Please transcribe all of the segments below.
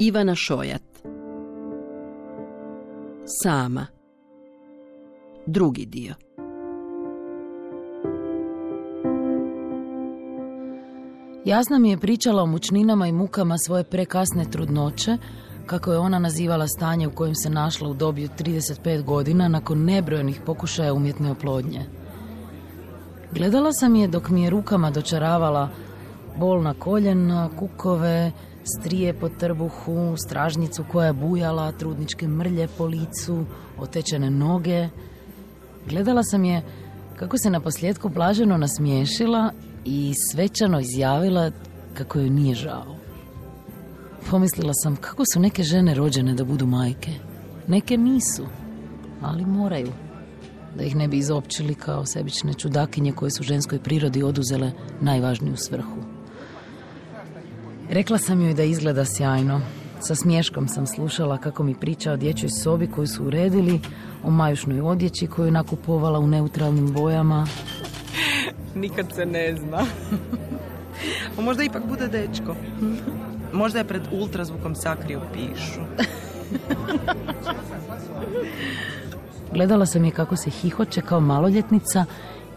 Ivana Šojat Sama, drugi dio. Jasna mi je pričala o mučninama i mukama svoje prekasne trudnoće, kako je ona nazivala stanje u kojem se našla u dobi od 35 godina nakon nebrojenih pokušaja umjetne oplodnje. Gledala sam je dok mi je rukama dočaravala bolna koljena, kukove, strije po trbuhu, stražnicu koja je bujala, trudničke mrlje po licu, otečene noge. Gledala sam je kako se naposljetku blaženo nasmiješila i svečano izjavila kako joj nije žao. Pomislila sam kako su neke žene rođene da budu majke. Neke nisu, ali moraju. Da ih ne bi izopćili kao sebične čudakinje koje su ženskoj prirodi oduzele najvažniju svrhu. Rekla sam joj da izgleda sjajno. Sa smiješkom sam slušala kako mi priča o dječjoj sobi koju su uredili, o majušnoj odjeći koju je nakupovala u neutralnim bojama. Nikad se ne zna. Možda ipak bude dečko. Možda je pred ultrazvukom sakrio pišu. Gledala sam je kako se hihoće kao maloljetnica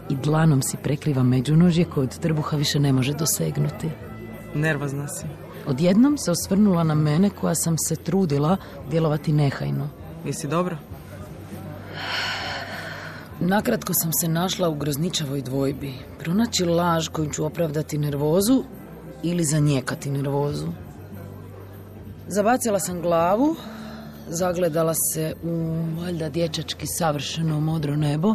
i dlanom si prekriva međunožje koje od trbuha više ne može dosegnuti. Nervozna si. Odjednom se osvrnula na mene koja sam se trudila djelovati nehajno. Jesi dobro? Nakratko sam se našla u grozničavoj dvojbi. Pronaći laž koju ću opravdati nervozu ili zanijekati nervozu. Zabacila sam glavu, zagledala se u valjda dječački savršeno modro nebo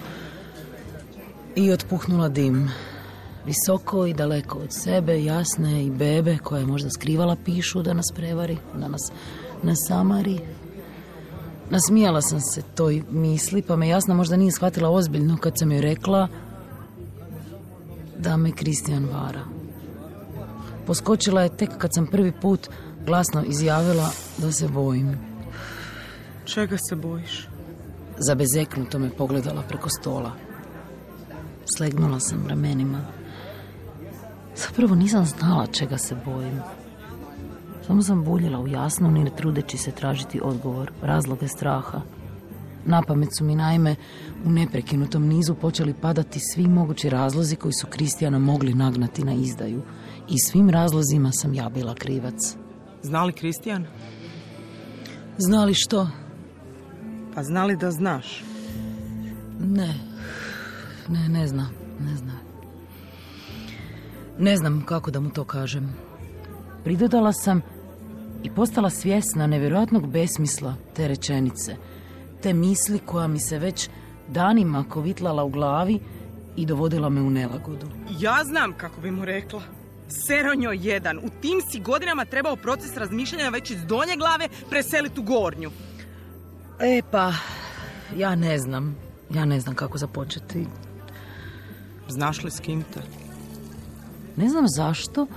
i otpuhnula dim. Visoko i daleko od sebe, jasne i bebe koja je možda skrivala pišu da nas prevari, da nas nasamari. Nasmijala sam se toj misli, pa me Jasna možda nije shvatila ozbiljno kad sam joj rekla da me Kristijan vara. Poskočila je tek kad sam prvi put glasno izjavila da se bojim. Čega se bojiš? Zabezeknuto me pogledala preko stola. Slegnula sam ramenima. Zapravo nisam znala čega se bojim. Samo sam buljila u Jasnu, ni ne trudeći se tražiti odgovor, razloge straha. Na pamet su mi naime u neprekinutom nizu počeli padati svi mogući razlozi koji su Kristijana mogli nagnati na izdaju. I svim razlozima sam ja bila krivac. Znali Kristijan? Znali što? Pa znali da znaš? Ne znam. Ne znam kako da mu to kažem. Pridodala sam i postala svjesna nevjerojatnog besmisla te rečenice, te misli koja mi se već danima kovitlala u glavi i dovodila me u nelagodu. Ja znam kako bi mu rekla. Seronjo jedan, u tim si godinama trebao proces razmišljanja već iz donje glave preseliti u gornju. E pa, ja ne znam kako započeti. Znaš li s kim te? Ne znam zašto,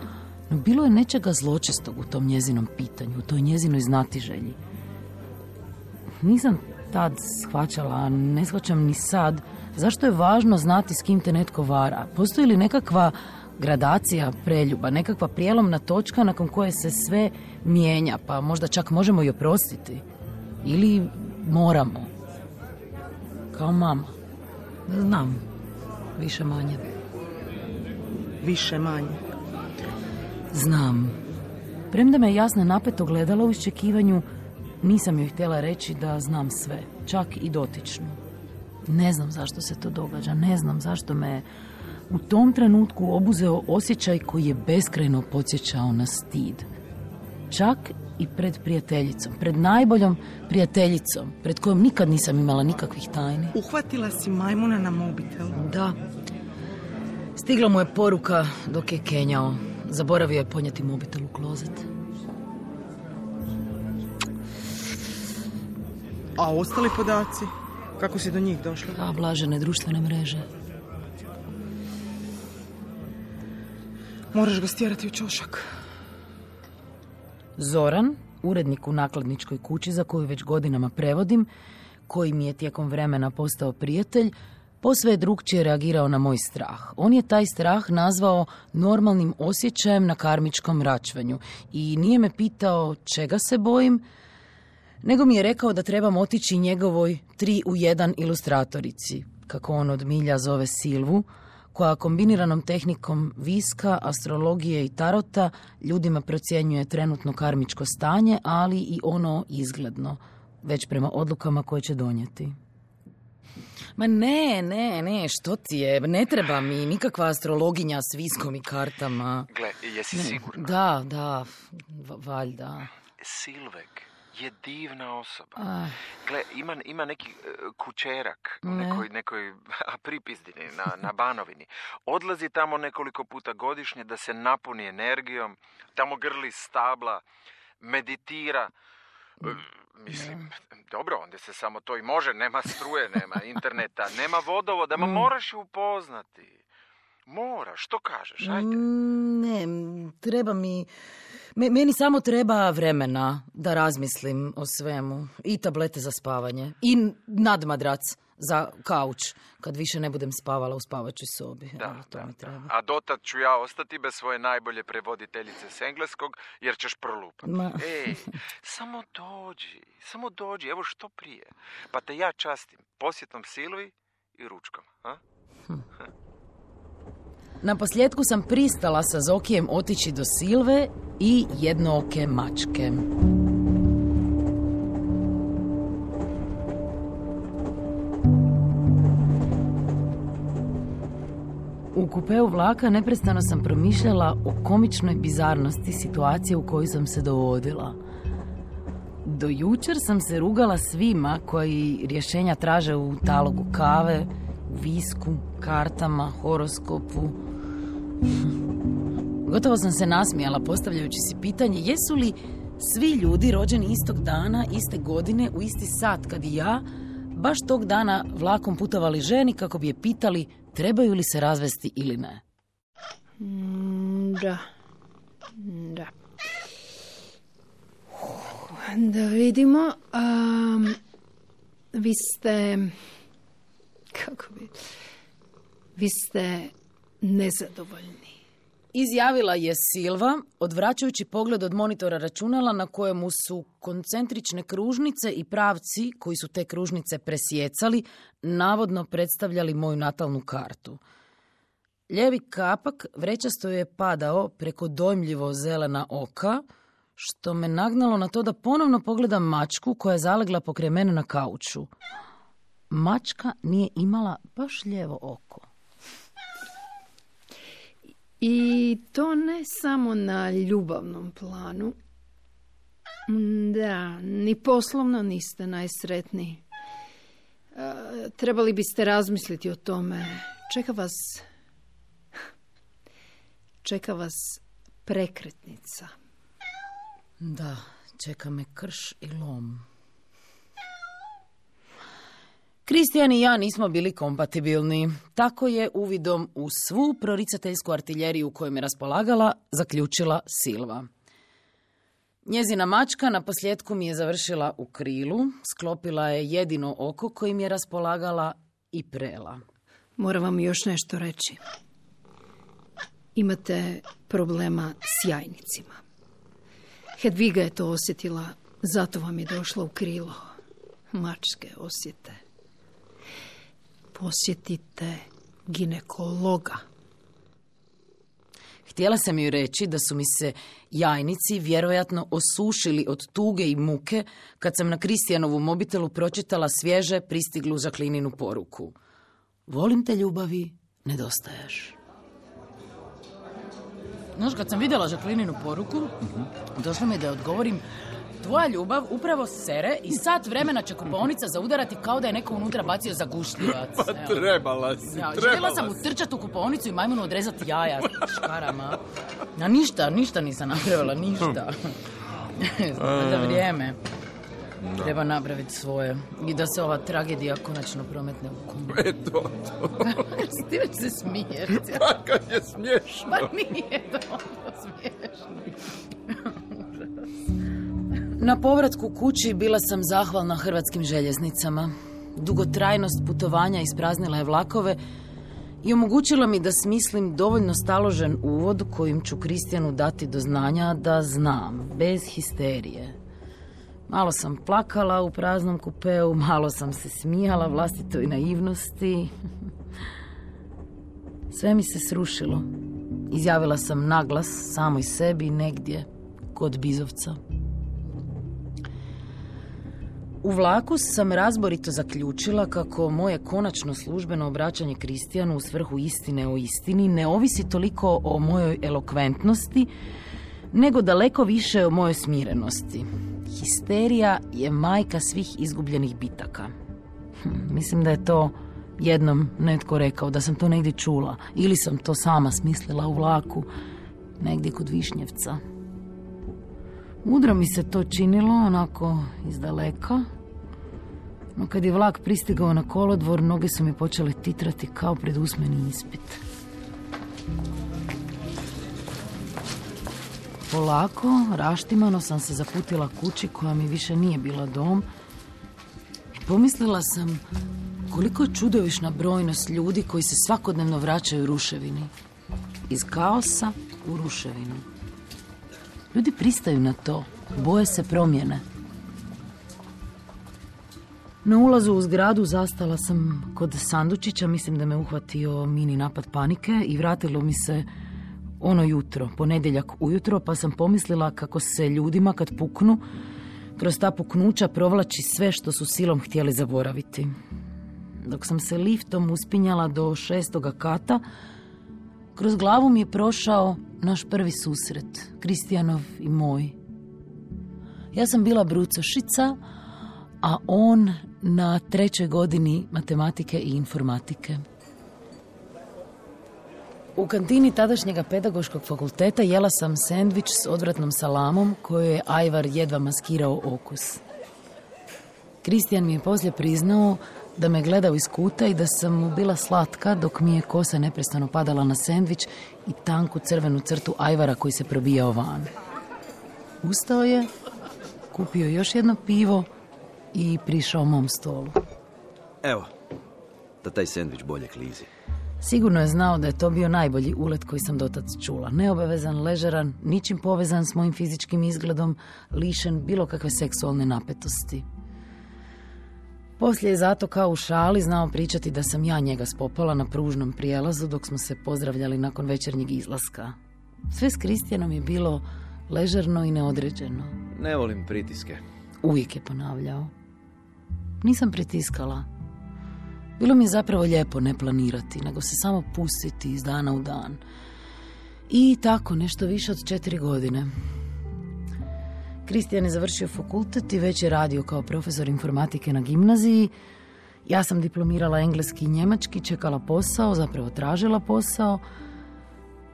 no bilo je nečega zločestog u tom njezinom pitanju, u toj njezinoj znatiželji. Nisam tad shvaćala, a ne shvaćam ni sad, zašto je važno znati s kim te netko vara. Postoji li nekakva gradacija preljuba, nekakva prijelomna točka nakon koje se sve mijenja, pa možda čak možemo i oprostiti. Ili moramo. Kao mama. Znam. Više manje. Znam. Premda me Jasna napeto gledala u iščekivanju, nisam joj htjela reći da znam sve, čak i dotično. Ne znam zašto se to događa, ne znam zašto me u tom trenutku obuzeo osjećaj koji je beskrajno podsjećao na stid. Čak i pred prijateljicom, pred najboljom prijateljicom, pred kojom nikad nisam imala nikakvih tajni. Uhvatila si majmuna na mobitelu. Da. Stigla mu je poruka dok je kenjao. Zaboravio je ponijeti mobitel u klozet. A ostali podaci? Kako si do njih došla? A blažene društvene mreže. Moraš ga stjerati u čošak. Zoran, urednik u nakladničkoj kući za koju već godinama prevodim, koji mi je tijekom vremena postao prijatelj, Posve je drukčije reagirao na moj strah. On je taj strah nazvao normalnim osjećajem na karmičkom vraćanju i nije me pitao čega se bojim, nego mi je rekao da trebam otići njegovoj 3 u 1 ilustratorici, kako on od milja zove Silvu, koja kombiniranom tehnikom viska, astrologije i tarota ljudima procjenjuje trenutno karmičko stanje, ali i ono izgledno, već prema odlukama koje će donijeti. Ma ne, što ti je? Ne treba mi nikakva astrologinja s viskom i kartama. Gle, jesi sigurna? Da, valjda. Silvek je divna osoba. Gle, ima neki kućerak u nekoj pripizdini na Banovini. Odlazi tamo nekoliko puta godišnje da se napuni energijom. Tamo grli stabla, meditira. Mislim, dobro, onda se samo to i može, nema struje, nema interneta, nema vodovoda, ma moraš ju upoznati. Moraš, što kažeš, ajde. Ne, treba mi... Meni samo treba vremena da razmislim o svemu. I tablete za spavanje. I nadmadrac za kauč, kad više ne budem spavala u spavačoj sobi. Da. A dotad ću ja ostati bez svoje najbolje prevoditeljice s engleskog, jer ćeš prolupati. Ej, samo dođi, evo što prije. Pa te ja častim posjetom Silvi i ručkom. Na posljedku sam pristala sa Zokijem otići do Silve i jednooke mačke. U kupeu vlaka neprestano sam promišljala o komičnoj bizarnosti situacije u kojoj sam se dovodila. Do jučer sam se rugala svima koji rješenja traže u talogu kave, visku, kartama, horoskopu. Gotovo sam se nasmijala postavljajući si pitanje jesu li svi ljudi rođeni istog dana, iste godine, u isti sat kad i ja, baš tog dana vlakom putovali ženi kako bi je pitali trebaju li se razvesti ili ne. Da. Da vidimo. Vi ste... Vi ste nezadovoljni. Izjavila je Silva, odvraćajući pogled od monitora računala na kojemu su koncentrične kružnice i pravci koji su te kružnice presjecali, navodno predstavljali moju natalnu kartu. Lijevi kapak vrećasto je padao preko dojmljivo zelena oka, što me nagnalo na to da ponovno pogledam mačku koja je zalegla pokraj mene na kauču. Mačka nije imala baš lijevo oko. I to ne samo na ljubavnom planu. Da, ni poslovno niste najsretniji. Trebali biste razmisliti o tome. Čeka vas prekretnica. Da, čeka me krš i lom. Kristijan i ja nismo bili kompatibilni. Tako je uvidom u svu proricateljsku artiljeriju kojom je raspolagala, zaključila Silva. Njezina mačka na posljedku mi je završila u krilu, sklopila je jedino oko kojim je raspolagala i prela. Moram vam još nešto reći. Imate problema s jajnicima. Hedviga je to osjetila, zato vam je došla u krilo. Mačke osjete. Posjetite ginekologa. Htjela sam joj reći da su mi se jajnici vjerojatno osušili od tuge i muke kad sam na Kristijanovu mobitelu pročitala svježe pristiglu Žaklininu poruku. Volim te ljubavi, nedostaješ. Znaš, kad sam vidjela Žaklininu poruku, došlo mi da odgovorim tvoja ljubav upravo sere i sat vremena će kupovnica zaudarati kao da je neko unutra bacio zagušljivac. Pa trebala si, ja, željela sam utrčati u kupovnicu i majmunu odrezati jaja škarama. Na ništa nisam napravila, ništa. Da vrijeme. Da. Treba napraviti svoje. I da se ova tragedija konačno prometne u komu. To. Ti već se smiješ. Pa kad je smiješno. Pa nije to smiješno. Na povratku kući bila sam zahvalna Hrvatskim željeznicama. dugotrajnost putovanja ispraznila je vlakove i omogućila mi da smislim dovoljno staložen uvod kojim ću Kristijanu dati do znanja da znam, bez histerije. Malo sam plakala u praznom kupeu, malo sam se smijala vlastitoj naivnosti. Sve mi se srušilo. Izjavila sam naglas, samoj sebi, negdje, kod Bizovca. U vlaku sam razborito zaključila kako moje konačno službeno obraćanje Kristijanu u svrhu istine o istini ne ovisi toliko o mojoj elokventnosti, nego daleko više o mojoj smirenosti. Histerija je majka svih izgubljenih bitaka. Mislim da je to jednom netko rekao, da sam to negdje čula, ili sam to sama smislila u vlaku, negdje kod Višnjevca. Mudro mi se to činilo, onako izdaleka. No kad je vlak pristigao na kolodvor, noge su mi počele titrati kao pred usmeni ispit. Polako, raštimano sam se zaputila kući koja mi više nije bila dom. Pomislila sam koliko je čudovišna brojnost ljudi koji se svakodnevno vraćaju ruševini. Iz kaosa u ruševinu. Ljudi pristaju na to, boje se promjene. Na ulazu u zgradu zastala sam kod sandučića, mislim da me uhvatio mini napad panike i vratilo mi se ono jutro, ponedjeljak ujutro, pa sam pomislila kako se ljudima kad puknu, kroz ta puknuća provlači sve što su silom htjeli zaboraviti. Dok sam se liftom uspinjala do 6. kata, kroz glavu mi je prošao naš prvi susret, Kristijanov i moj. Ja sam bila brucošica, a on na 3. godini matematike i informatike. U kantini tadašnjega pedagoškog fakulteta jela sam sendvič s odvratnom salamom koju je ajvar jedva maskirao okus. Kristijan mi je poslije priznao da me gledao iz kuta i da sam mu bila slatka dok mi je kosa neprestano padala na sendvič i tanku crvenu crtu ajvara koji se probijao van. Ustao je, kupio još jedno pivo i prišao mom stolu. Evo, da taj sendvič bolje klizi. Sigurno je znao da je to bio najbolji ulet koji sam dotad čula. Neobavezan, ležeran, ničim povezan s mojim fizičkim izgledom, lišen bilo kakve seksualne napetosti. Poslije je zato kao u šali znao pričati da sam ja njega spopala na pružnom prijelazu dok smo se pozdravljali nakon večernjeg izlaska. Sve s Kristijanom je bilo ležerno i neodređeno. Ne volim pritiske. Uvijek je ponavljao. Nisam pritiskala. Bilo mi je zapravo lijepo ne planirati, nego se samo pustiti iz dana u dan. I tako, nešto više od 4 godine. Kristijan je završio fakultet i već je radio kao profesor informatike na gimnaziji. Ja sam diplomirala engleski i njemački, čekala posao, zapravo tražila posao.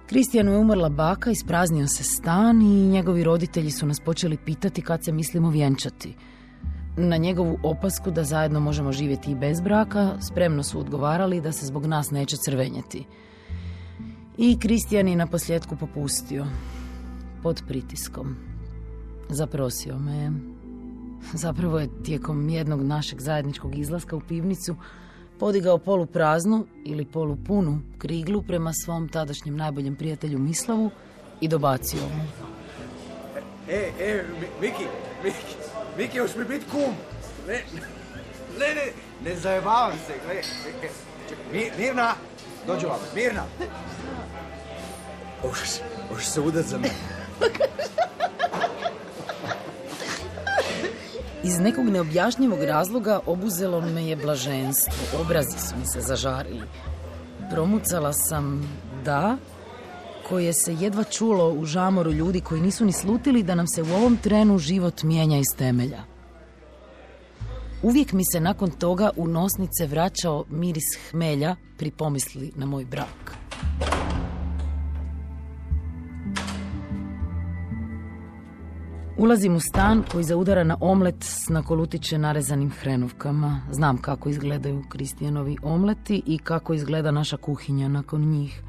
Kristijanu je umrla baka, ispraznio se stan i njegovi roditelji su nas počeli pitati kad se mislimo vjenčati. Na njegovu opasku da zajedno možemo živjeti i bez braka, spremno su odgovarali da se zbog nas neće crvenjeti. I Kristijan je naposljetku popustio. Pod pritiskom. Zaprosio me. Zapravo je tijekom jednog našeg zajedničkog izlaska u pivnicu podigao polupraznu ili polupunu kriglu prema svom tadašnjem najboljem prijatelju Mislavu i dobacio mu. Miki, još mi biti kum. Ne zajebavam se. Mirna, dođu vam. Mirna. Možeš se udat za mene. Iz nekog neobjašnjivog razloga obuzelo me je blaženstvo. Obrazi su mi se zažarili. Promucala sam da, koje se jedva čulo u žamoru ljudi koji nisu ni slutili da nam se u ovom trenu život mijenja iz temelja. Uvijek mi se nakon toga u nosnice vraćao miris hmelja pri pomisli na moj brak. Ulazim u stan koji zaudara na omlet s nakolutiće narezanim hrenovkama. Znam kako izgledaju Kristijanovi omleti i kako izgleda naša kuhinja nakon njih.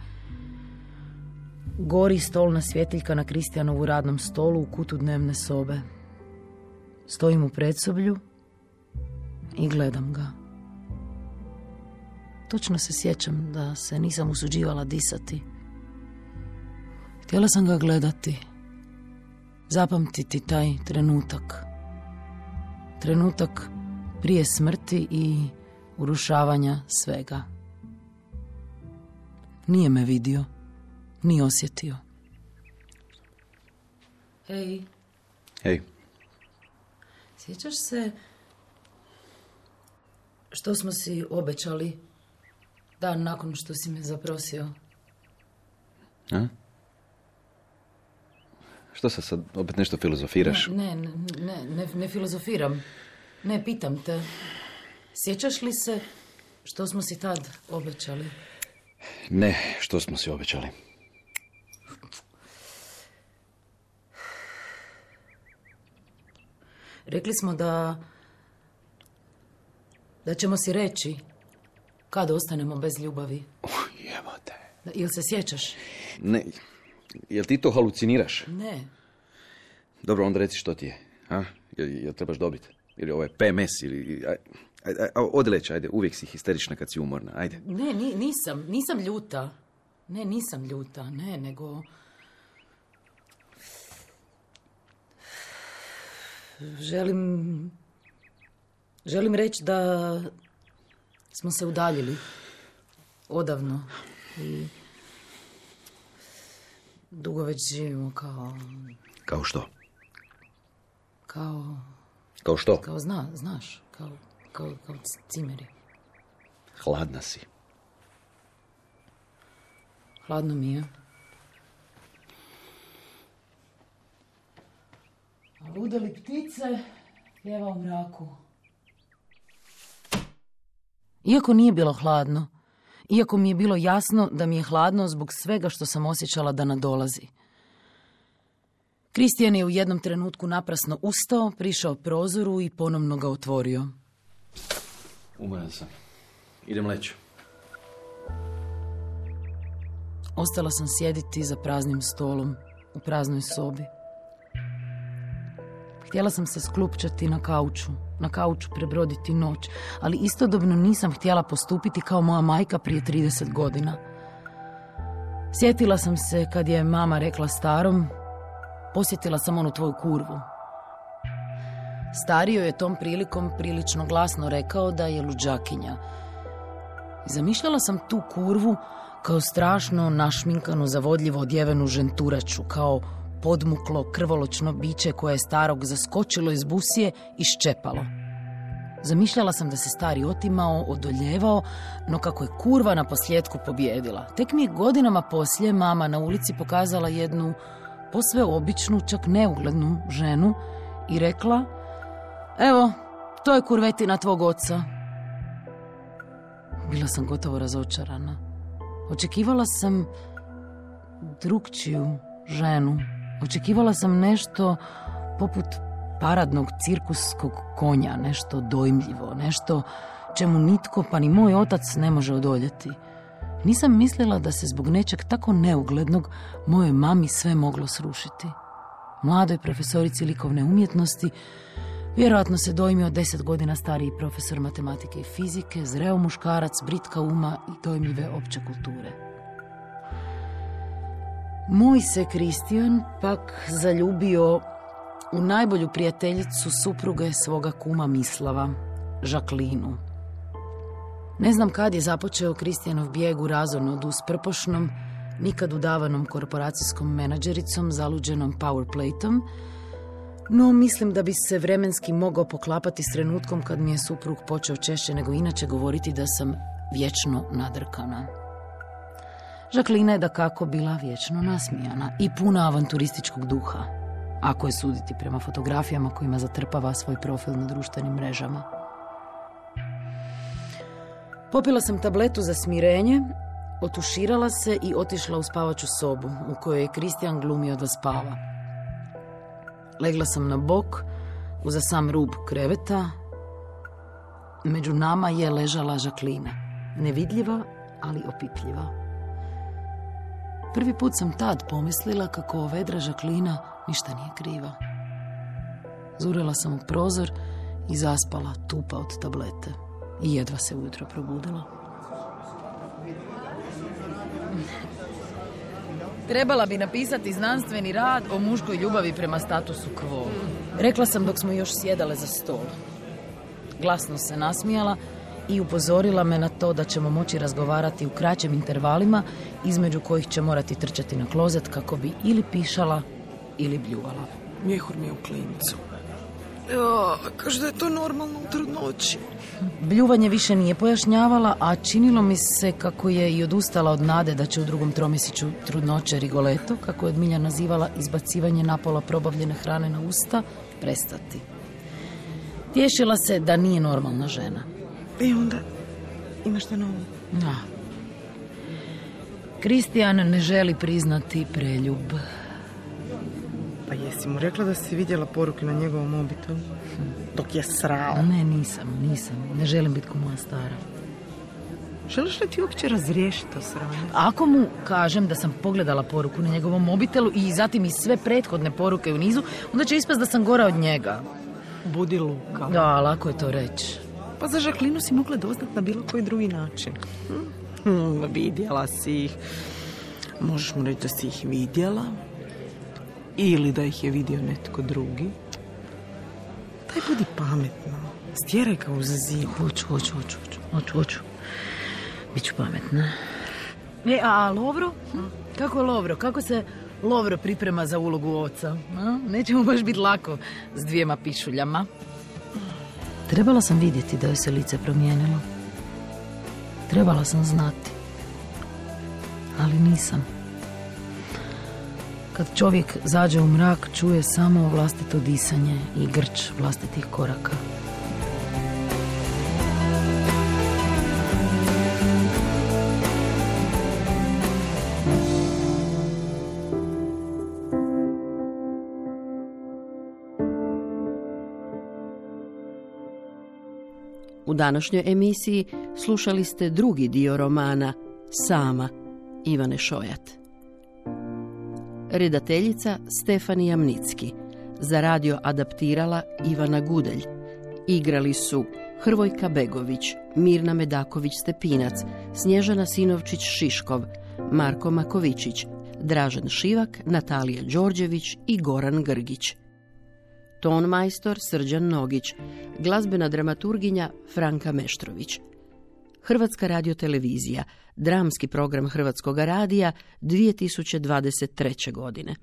Gori stolna svjetiljka na Kristijanovu radnom stolu u kutu dnevne sobe. Stojim u predsoblju i gledam ga. Točno se sjećam da se nisam usuđivala disati. Htjela sam ga gledati, zapamtiti taj trenutak. Trenutak prije smrti i urušavanja svega. Nije me vidio, ni osjetio. Hej. Hej. Sjećaš se što smo si obećali dan nakon što si me zaprosio? A? Što se sad, opet nešto filozofiraš? Ne filozofiram. Ne, pitam te. Sjećaš li se što smo si tad obećali? Ne, što smo si obećali. Rekli smo da ćemo si reći kad ostanemo bez ljubavi. Jebote. Jel se sjećaš? Ne. Jel ti to haluciniraš? Ne. Dobro, onda reci što ti je. A? Jel trebaš dobiti? Ili ovo je PMS ili... Odleći, ajde, uvijek si histerična kad si umorna, ajde. Ne, nisam ljuta. Ne, nisam ljuta, ne, nego... Želim reći da smo se udaljili odavno i dugo već živimo kao... Kao što? Kao što? Kao znaš, kao cimeri. Hladna si. Hladno mi je. Lude li ptice, pjeva u mraku. Iako nije bilo hladno, iako mi je bilo jasno da mi je hladno zbog svega što sam osjećala da nadolazi. Kristijan je u jednom trenutku naprasno ustao, prišao prozoru i ponovno ga otvorio. Umoran sam. Idem leći. Ostala sam sjediti za praznim stolom u praznoj sobi. Htjela sam se sklupčati na kauču prebroditi noć, ali istodobno nisam htjela postupiti kao moja majka prije 30 godina. Sjetila sam se kad je mama rekla starom, posjetila sam onu tvoju kurvu. Stario je tom prilikom prilično glasno rekao da je luđakinja. Zamišljala sam tu kurvu kao strašno našminkanu, zavodljivo odjevenu ženturaču, kao podmuklo, krvoločno biće koje je starog zaskočilo iz busije i ščepalo. Zamišljala sam da se stari otimao, odoljevao, no kako je kurva na posljetku pobjedila. Tek mi je godinama poslije mama na ulici pokazala jednu posve običnu, čak neuglednu ženu i rekla: evo, to je kurvetina tvog oca. Bila sam gotovo razočarana. Očekivala sam drugčiju ženu. Očekivala sam nešto poput paradnog cirkuskog konja, nešto dojmljivo, nešto čemu nitko, pa ni moj otac, ne može odoljeti. Nisam mislila da se zbog nečeg tako neuglednog mojoj mami sve moglo srušiti. Mladoj profesorici likovne umjetnosti vjerojatno se dojmio 10 godina stariji profesor matematike i fizike, zreo muškarac, britka uma i dojmljive opće kulture. Moj se Kristijan pak zaljubio u najbolju prijateljicu supruge svoga kuma Mislava, Žaklinu. Ne znam kad je započeo Kristijanov bijeg u razornodu s prpošnom, nikad udavanom korporacijskom menadžericom, zaluđenom powerplateom, no mislim da bi se vremenski mogao poklapati s trenutkom kad mi je suprug počeo češće nego inače govoriti da sam vječno nadrkana. Žaklina je dakako bila vječno nasmijana i puna avanturističkog duha, ako je suditi prema fotografijama kojima zatrpava svoj profil na društvenim mrežama. Popila sam tabletu za smirenje, otuširala se i otišla u spavaću sobu u kojoj je Kristijan glumio da spava. Legla sam na bok, uza sam rub kreveta. Među nama je ležala Žaklina, nevidljiva, ali opipljiva. Prvi put sam tad pomislila kako vedra Žaklina ništa nije kriva. Zurela sam u prozor i zaspala tupa od tablete. I jedva se ujutro probudila. Trebala bi napisati znanstveni rad o muškoj ljubavi prema statusu quo. Rekla sam dok smo još sjedale za stol. Glasno se nasmijala i upozorila me na to da ćemo moći razgovarati u kraćim intervalima između kojih će morati trčati na klozet kako bi ili pišala ili bljuvala. Mjehur mi je u klincu. Ja, kaže da je to normalno u trudnoći. Bljuvanje više nije pojašnjavala, a činilo mi se kako je i odustala od nade da će u drugom tromjesečju trudnoće rigoleto, kako je Milja nazivala izbacivanje napola probavljene hrane na usta, prestati. Tješila se da nije normalna žena. I onda imaš te novu? Da. Kristijan ne želi priznati preljub. Pa jesi mu rekla da si vidjela poruke na njegovom mobitelu? Dok je srao. Ne, nisam. Ne želim biti ko moja stara. Želiš li ti uopće razriješiti to sranje? Ako mu kažem da sam pogledala poruku na njegovom mobitelu i zatim i sve prethodne poruke u nizu, onda će ispast da sam gora od njega. Budi luka. Da, lako je to reći. Pa za Žaklinu si mogla doznat na bilo koji drugi način. Vidjela si ih. Možeš mu reći da si ih vidjela. Ili da ih je vidio netko drugi. Daj, budi pametna. Stjeraj ga uz zivu. Hoću. Biću pametna. A Lovro? Kako Lovro? Kako se Lovro priprema za ulogu oca? Neće mu baš biti lako s dvijema pišuljama. Trebala sam vidjeti da joj se lice promijenilo. Trebala sam znati. Ali nisam. Kad čovjek zađe u mrak, čuje samo vlastito disanje i grč vlastitih koraka. U današnjoj emisiji slušali ste drugi dio romana Sama Ivane Šojat. Redateljica Stefania Mnicki. Za radio adaptirala Ivana Gudelj. Igrali su Hrvojka Begović, Mirna Medaković-Stepinac, Snježana Sinovčić Šiškov, Marko Makovičić, Dražen Šivak, Natalija Đorđević i Goran Grgić. Ton majstor Srđan Nogić, glazbena dramaturginja Franka Meštrović. Hrvatska radiotelevizija, dramski program Hrvatskoga radija 2023. godine.